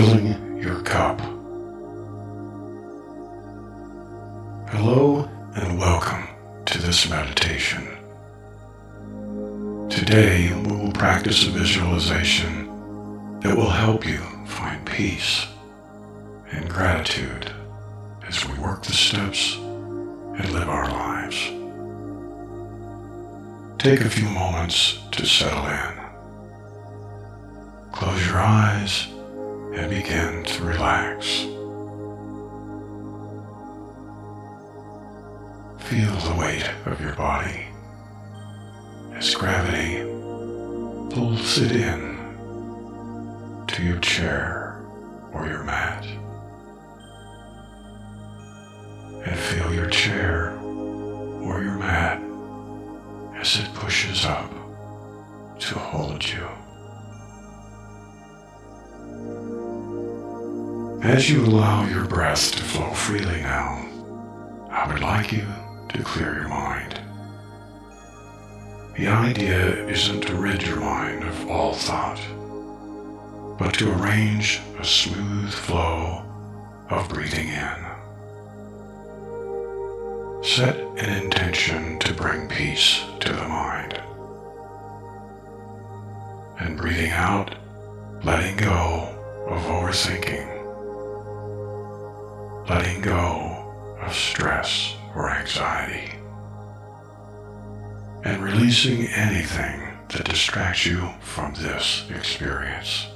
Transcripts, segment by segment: filling your cup. Hello and welcome to this meditation. Today we will practice a visualization that will help you find peace and gratitude as we work the steps and live our lives. Take a few moments to settle in. Close your eyes and begin to relax. Feel the weight of your body as gravity pulls it in to your chair or your mat. And feel your chair or your mat as it pushes up to hold you. As you allow your breath to flow freely now, I would like you to clear your mind. The idea isn't to rid your mind of all thought, but to arrange a smooth flow of breathing in. Set an intention to bring peace to the mind. And breathing out, letting go of overthinking, letting go of stress or anxiety, and releasing anything that distracts you from this experience.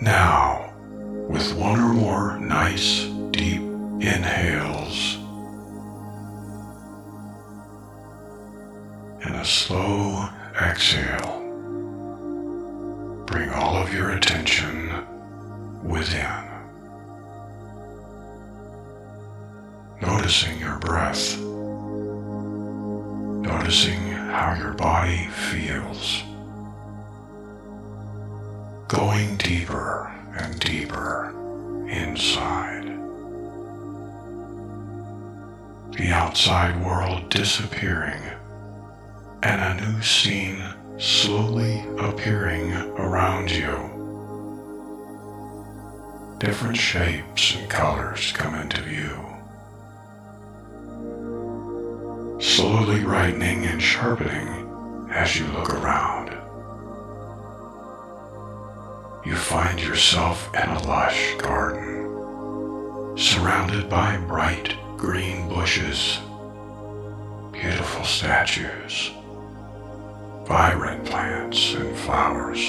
Now, with one or more nice, deep inhales and a slow exhale, bring all of your attention within. Noticing your breath, noticing how your body feels, going deeper and deeper inside. The outside world disappearing and a new scene slowly appearing around you. Different shapes and colors come into view. Slowly brightening and sharpening as you look around. You find yourself in a lush garden, surrounded by bright green bushes, beautiful statues, vibrant plants and flowers.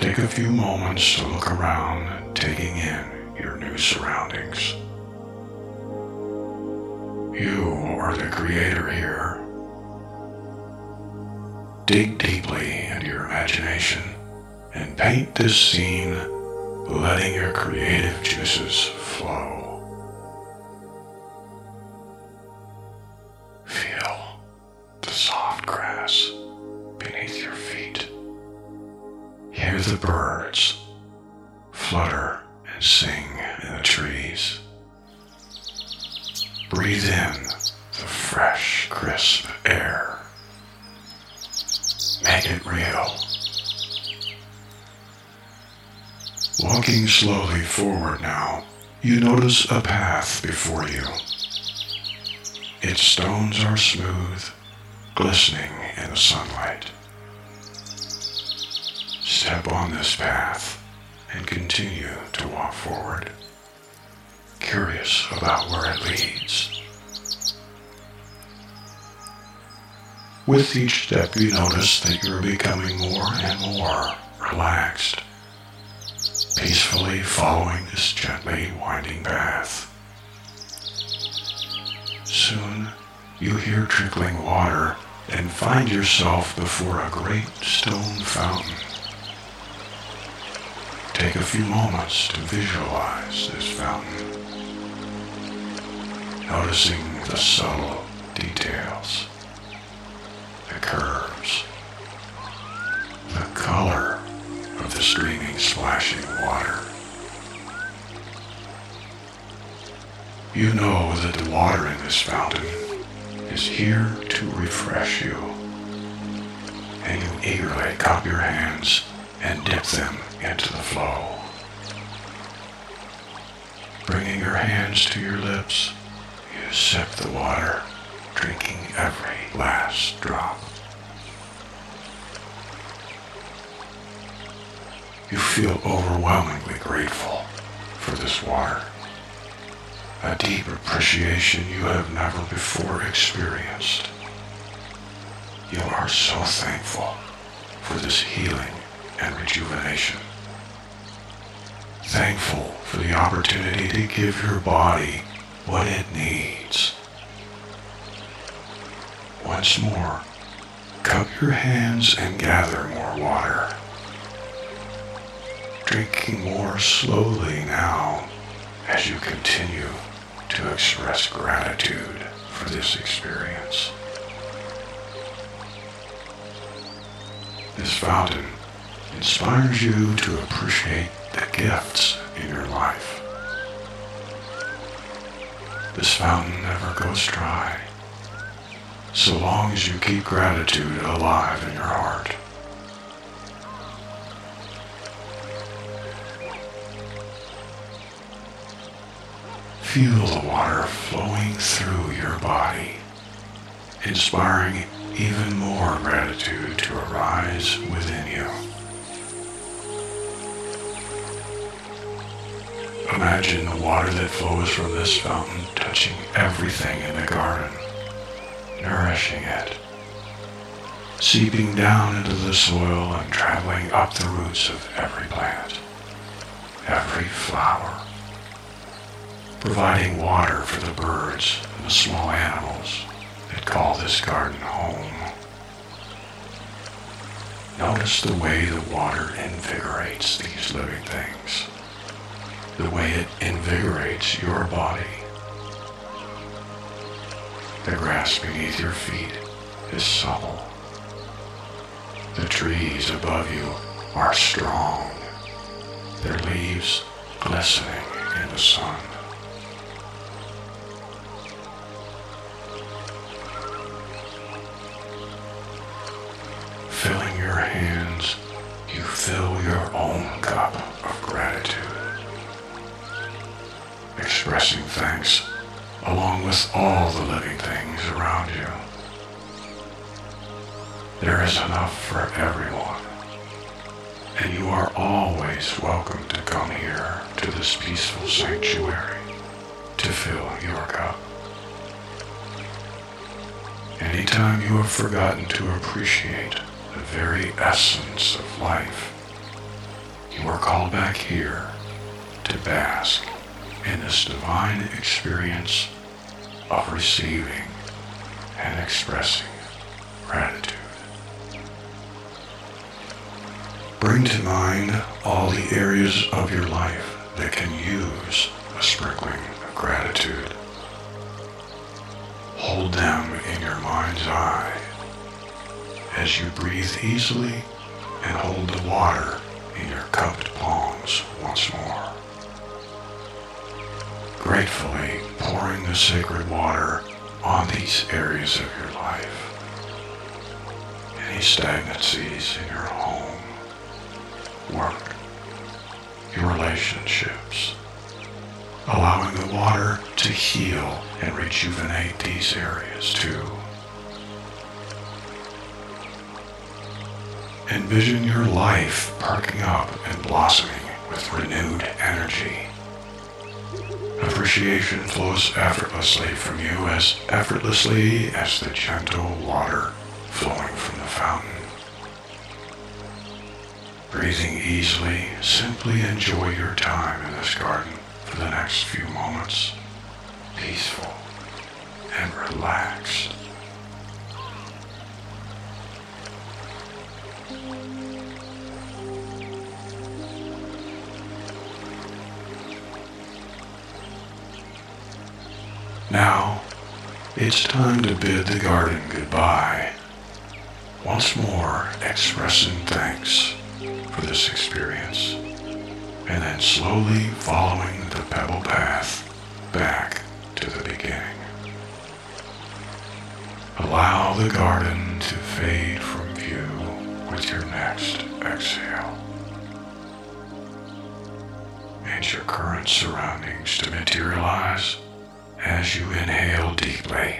Take a few moments to look around, taking in your new surroundings. You are the creator here. Dig deeply into your imagination and paint this scene, letting your creative juices flow. Feel the soft grass beneath your feet. Hear the birds flutter and sing in the trees. Breathe in the fresh, crisp air. Make it real. Walking slowly forward now, you notice a path before you. Its stones are smooth, glistening in the sunlight. Step on this path and continue to walk forward, curious about where it leads. With each step you notice that you're becoming more and more relaxed, peacefully following this gently winding path. Soon you hear trickling water and find yourself before a great stone fountain. Take a few moments to visualize this fountain, noticing the subtle details, the curves, the color of the streaming, splashing water. You know that the water in this fountain is here to refresh you, and you eagerly cup your hands and dip them into the flow. Bringing your hands to your lips, you sip the water, drinking every last drop. You feel overwhelmingly grateful for this water, a deep appreciation you have never before experienced. You are so thankful for this healing and rejuvenation. Thankful for the opportunity to give your body what it needs. Once more, cup your hands and gather more water. Drinking more slowly now as you continue to express gratitude for this experience. This fountain inspires you to appreciate the gifts in your life. This fountain never goes dry, so long as you keep gratitude alive in your heart. Feel the water flowing through your body, inspiring even more gratitude to arise within you. Imagine the water that flows from this fountain touching everything in the garden, nourishing it, seeping down into the soil and traveling up the roots of every plant, every flower, providing water for the birds and the small animals that call this garden home. Notice the way the water invigorates these living things, the way it invigorates your body. The grass beneath your feet is supple. The trees above you are strong, their leaves glistening in the sun. Filling your hands, you fill your own cup of gratitude, expressing thanks along with all the living things around you. There is enough for everyone, and you are always welcome to come here to this peaceful sanctuary to fill your cup. Anytime you have forgotten to appreciate the very essence of life, you are called back here to bask in this divine experience of receiving and expressing gratitude. Bring to mind all the areas of your life that can use a sprinkling of gratitude. Hold them in your mind's eye as you breathe easily and hold the water in your cupped palms once more, gratefully pouring the sacred water on these areas of your life, any stagnancies in your home, work, your relationships, allowing the water to heal and rejuvenate these areas too. Envision your life perking up and blossoming with renewed energy. Appreciation flows effortlessly from you, as effortlessly as the gentle water flowing from the fountain. Breathing easily, simply enjoy your time in this garden for the next few moments, peaceful and relaxed. Now, it's time to bid the garden goodbye, once more expressing thanks for this experience, and then slowly following the pebble path back to the beginning. Allow the garden to fade from view, your next exhale. And your current surroundings to materialize as you inhale deeply.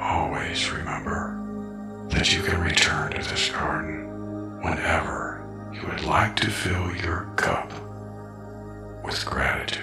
Always remember that you can return to this garden whenever you would like to fill your cup with gratitude.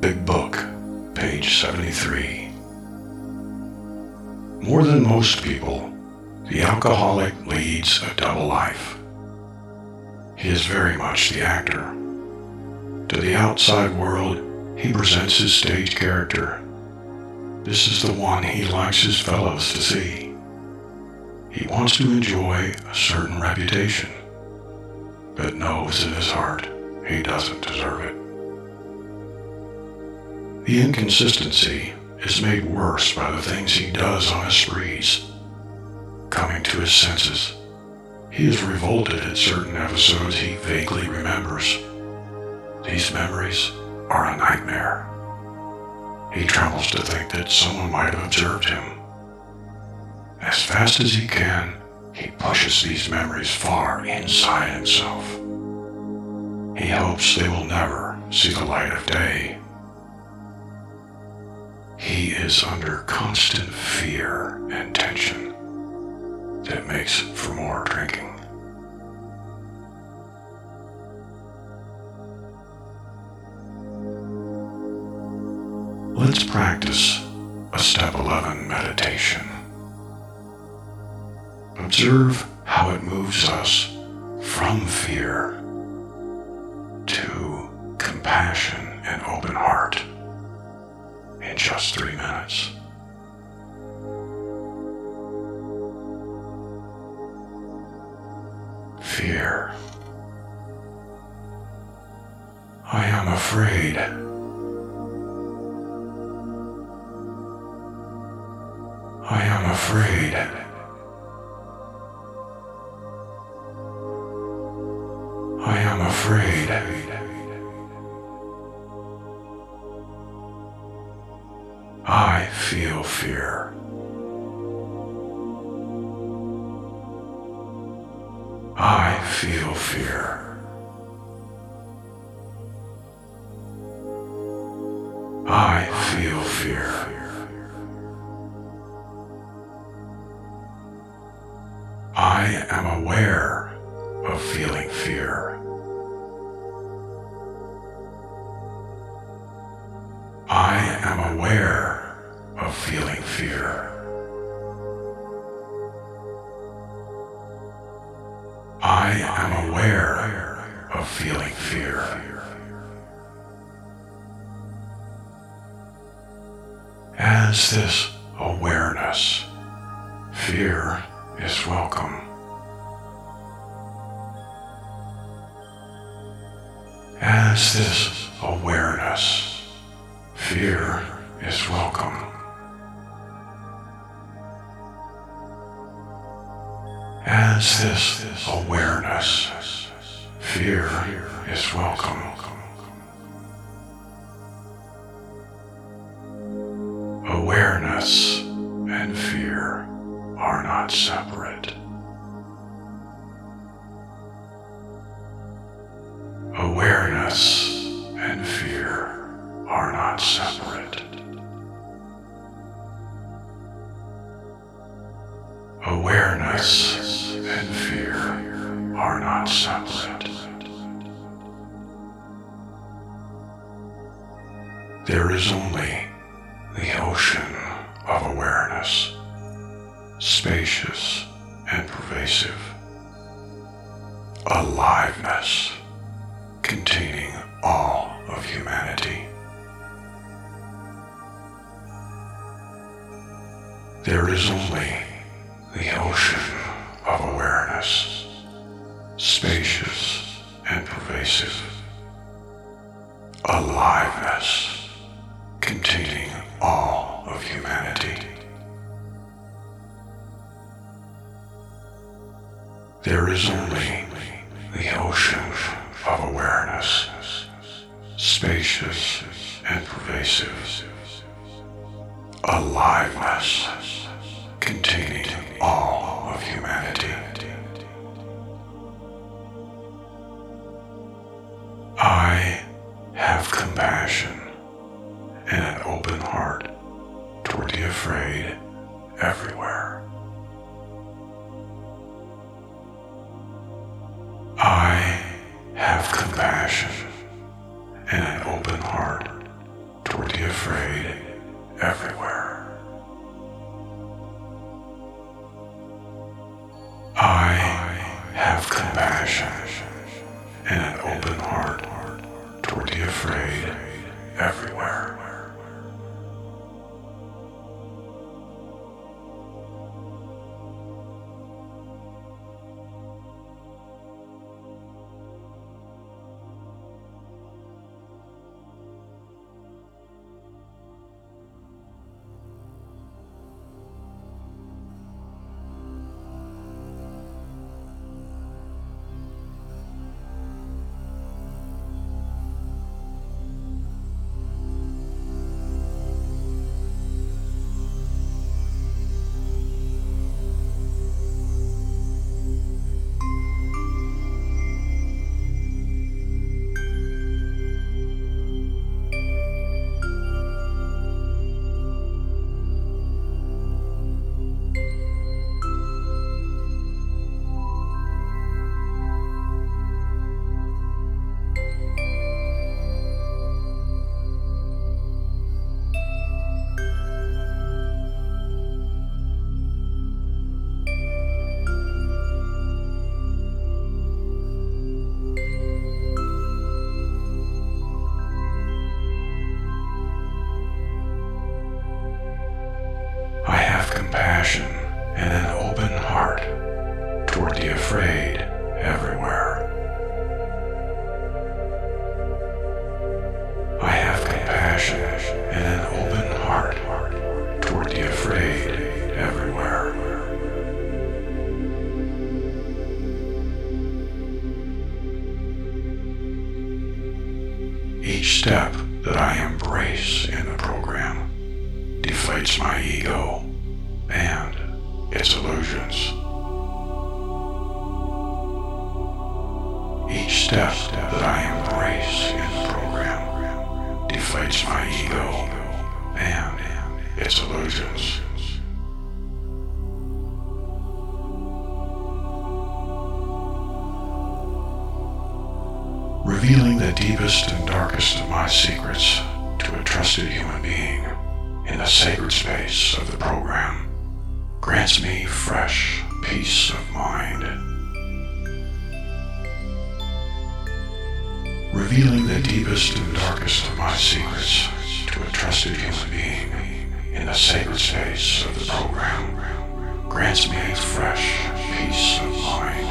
Big Book, page 73. More than most people, the alcoholic leads a double life. He is very much the actor. To the outside world, he presents his stage character. This is the one he likes his fellows to see. He wants to enjoy a certain reputation, but knows in his heart he doesn't deserve it. The inconsistency is made worse by the things he does on his sprees. Coming to his senses, he is revolted at certain episodes he vaguely remembers. These memories are a nightmare. He trembles to think that someone might have observed him. As fast as he can, he pushes these memories far inside himself. He hopes they will never see the light of day. He is under constant fear and tension. It makes for more drinking. Let's practice a step 11 meditation. Observe how it moves us from fear to compassion and open heart in just 3 minutes. Fear. I am afraid. I am afraid. I am afraid. I feel fear. I feel fear. I feel fear. I am aware of feeling fear. I am aware of feeling fear. I am aware of feeling fear. As this awareness, fear is welcome. As this awareness, fear is welcome. As this awareness, fear is welcome. Awareness and fear are not separate. Awareness and fear are not separate. Awareness and fear are not separate. There is only the ocean of awareness, spacious and pervasive, aliveness containing all of humanity. There is only the ocean of awareness, spacious and pervasive, aliveness containing all of humanity. There is only the ocean of awareness, spacious and pervasive, aliveness containing all of humanity. I have compassion and an open heart toward the afraid everywhere. I have compassion and an open heart toward the afraid everywhere. I have compassion and an open heart toward the afraid everywhere. compassion and an open heart toward the afraid everywhere. I have compassion and an open heart toward the afraid everywhere. Each step that I embrace in the program deflates my ego and its illusions. Each step that I embrace in the program deflates my ego and its illusions. Revealing the deepest and darkest of my secrets to a trusted human being in the sacred space of the program grants me fresh peace of mind. Revealing the deepest and darkest of my secrets to a trusted human being in the sacred space of the program grants me fresh peace of mind.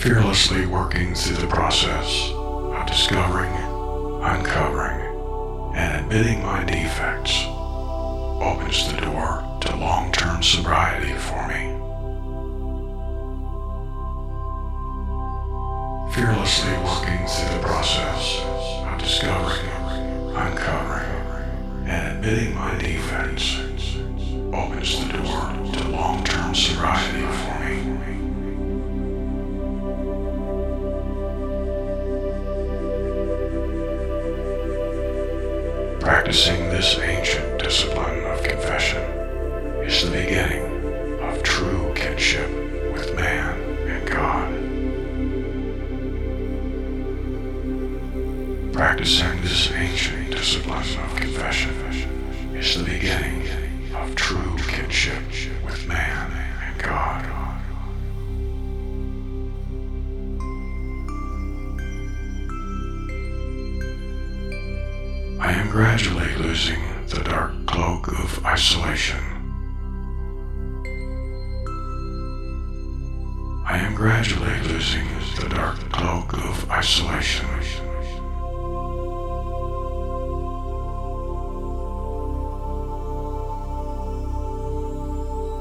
Fearlessly working through the process of discovering, uncovering, and admitting my defects opens the door to long-term sobriety for me. Fearlessly working through the process of discovering, uncovering, and admitting my defects opens the door to long-term sobriety for me. Practicing this ancient discipline of confession is the beginning of true kinship with man and God. Practicing this ancient discipline of confession is the beginning of true kinship with man and God. I am gradually losing the dark cloak of isolation. I am gradually losing the dark cloak of isolation.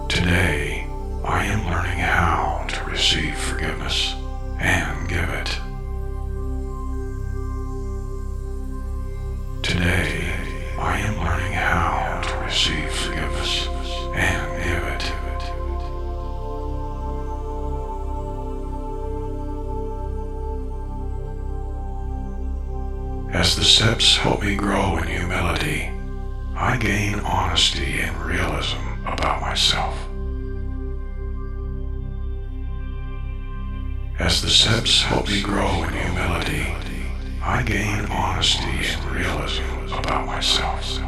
Today, I am learning how to receive forgiveness and give it. Today, I am learning how to receive forgiveness and give it. As the steps help me grow in humility, I gain honesty and realism about myself. As the steps help me grow in humility, I gain honesty and realism about myself.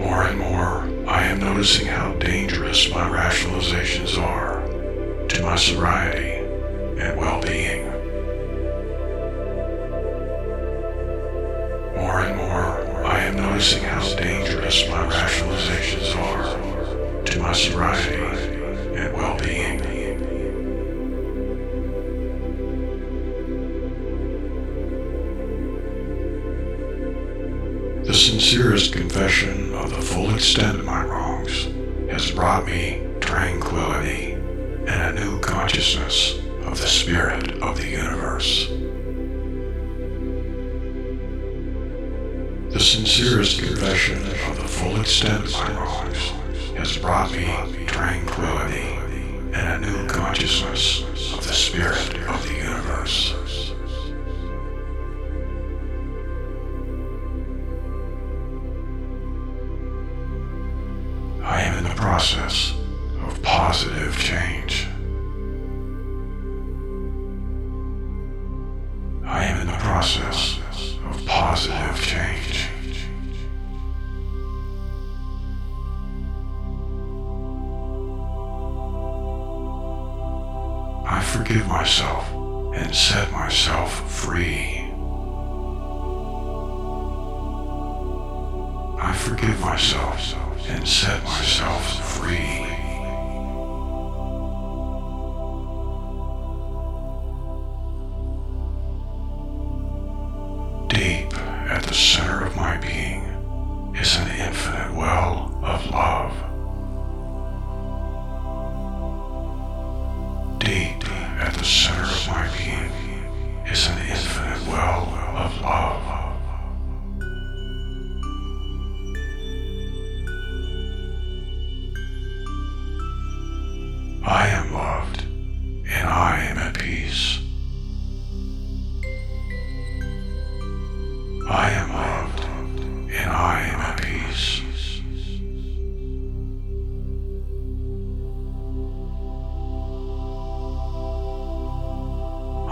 More and more, I am noticing how dangerous my rationalizations are to my sobriety and well-being. More and more, I am noticing how dangerous my rationalizations are to my sobriety and well-being. The sincerest confession of the full extent of my wrongs has brought me tranquility and a new consciousness of the spirit of the universe. The sincerest confession of the full extent of my wrongs has brought me tranquility and a new consciousness of the spirit of the universe. I am in the process of positive change. I am in the process of positive change. forgive myself and set myself free. I forgive myself and set myself free. Deep at the center of my being is an infinite well of love. Deep at the center of my being is an infinite well of love. I am loved, and I am at peace. I am loved, and I am at peace.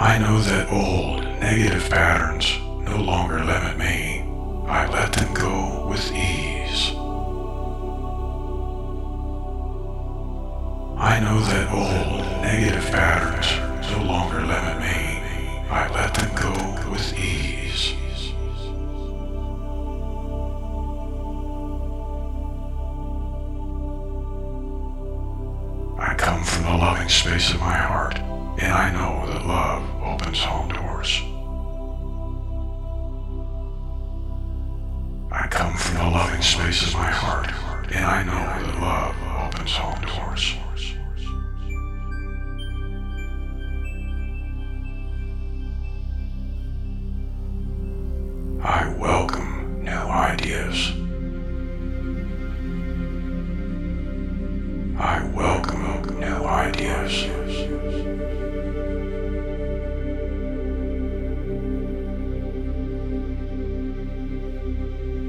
I know that old negative patterns no longer limit me. I let them go with ease. I know that old negative patterns no longer limit me. I let them go with ease. I come from the loving space of my heart, and I know that love opens home doors. I come from the loving space of my heart, and I know that love opens home doors. I welcome new ideas. I welcome new ideas.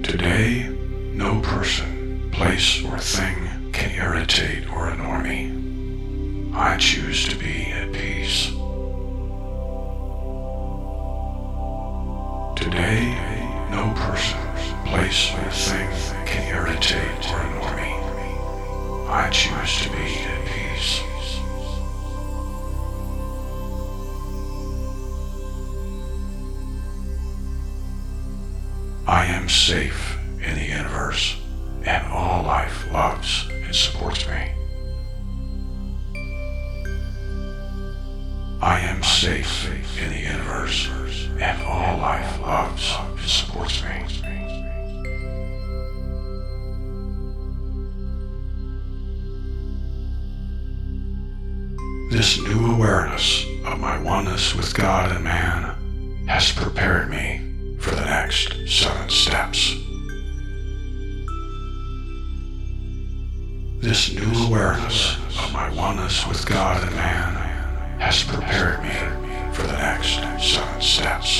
Today, no person, place, or thing can irritate or annoy me. I choose to be at peace. Today, no person, place, or thing can irritate or annoy me. I choose to be at peace. I am safe in the universe, and all life loves and supports me. I am safe in the universe, and all life loves and supports me. This new awareness of my oneness with God and man has prepared me for the next 7 steps. This new awareness of my oneness with God and man has prepared me for the next 7 steps.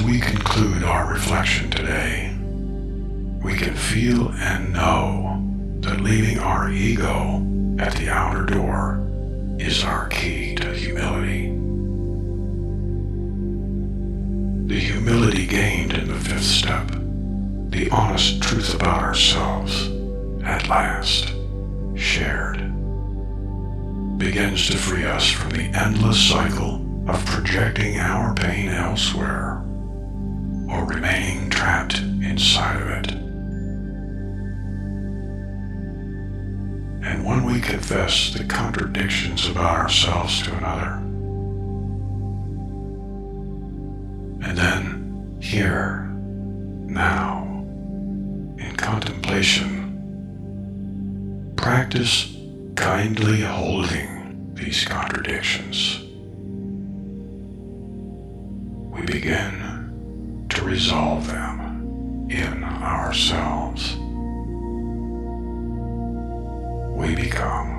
As we conclude our reflection today, we can feel and know that leaving our ego at the outer door is our key to humility. The humility gained in the fifth step, the honest truth about ourselves, at last, shared, begins to free us from the endless cycle of projecting our pain elsewhere, or remaining trapped inside of it. And when we confess the contradictions about ourselves to another, and then, here, now, in contemplation, practice kindly holding these contradictions, we begin to resolve them in ourselves. We become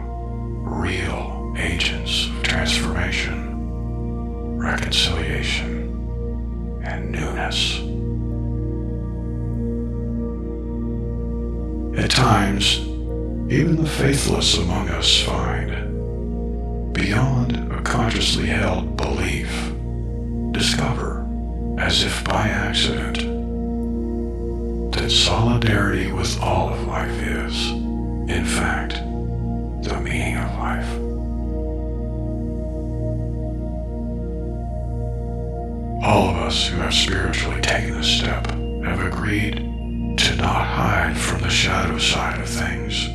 real agents of transformation, reconciliation, and newness. At times, even the faithless among us find, beyond a consciously held belief, discover, as if by accident, that solidarity with all of life is, in fact, the meaning of life. All of us who have spiritually taken this step have agreed to not hide from the shadow side of things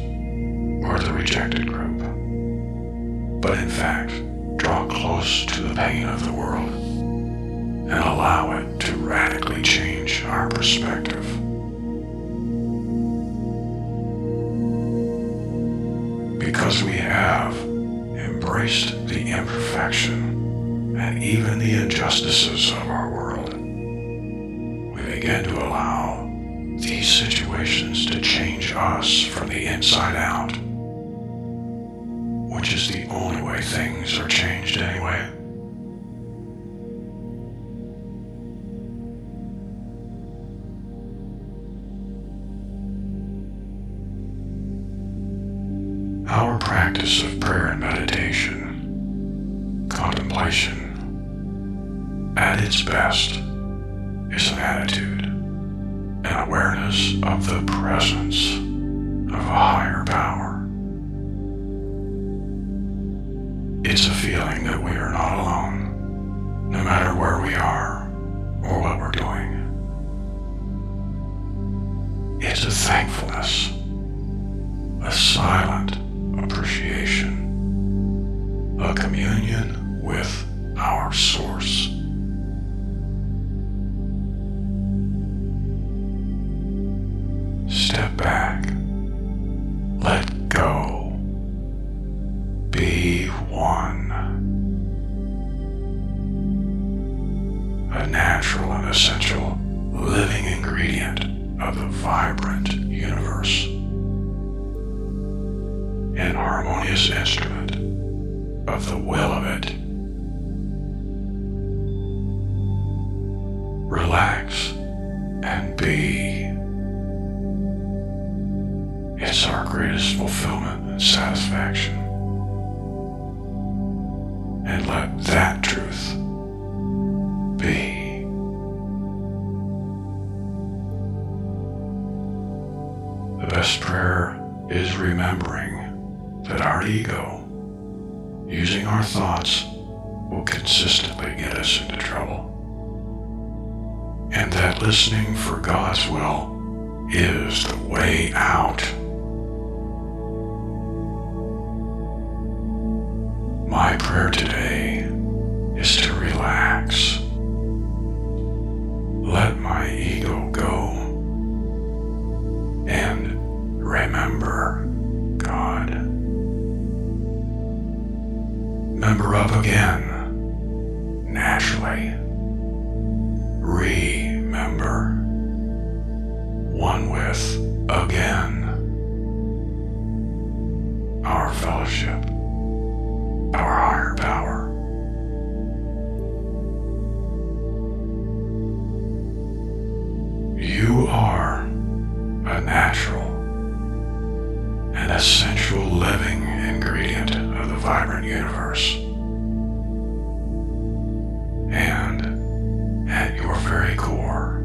or the rejected group, but in fact draw close to the pain of the world and allow it to radically change our perspective. Because we have embraced the imperfection and even the injustices of our world, we begin to allow these situations to change us from the inside out, which is the only way things are changed anyway. Our practice of prayer and meditation, contemplation, at its best, is an attitude, an awareness of the presence of a higher power. It's a feeling that we are not alone, no matter where we are or what we're doing. It's a thankfulness, a silent appreciation, a communion with our source. Step back, let go, be one. A natural and essential living ingredient of the vibrant universe. An harmonious instrument of the will of it. Relax and be. It's our greatest fulfillment and satisfaction. And let that truth be. The best prayer is remembering that our ego, using our thoughts, will consistently get us into trouble, and that listening for God's will is the way out. My prayer today is to relax, let my ego go, and remember God. Remember up again, naturally. Remember. One with again. Our fellowship. Our higher power. universe and at your very core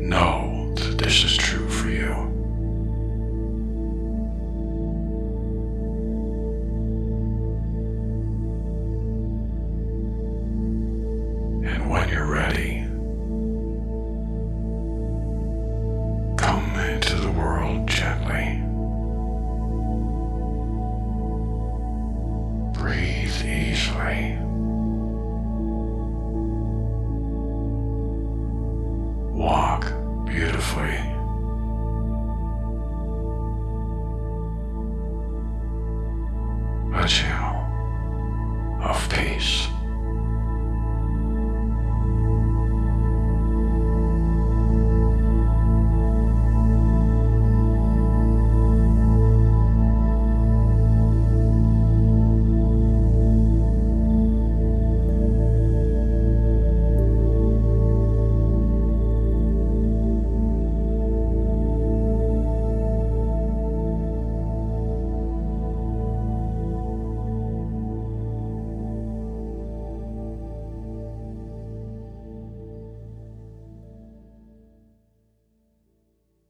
know that this is true for you. And when you're ready, come into the world gently. Breathe easily. Walk beautifully. A channel of peace.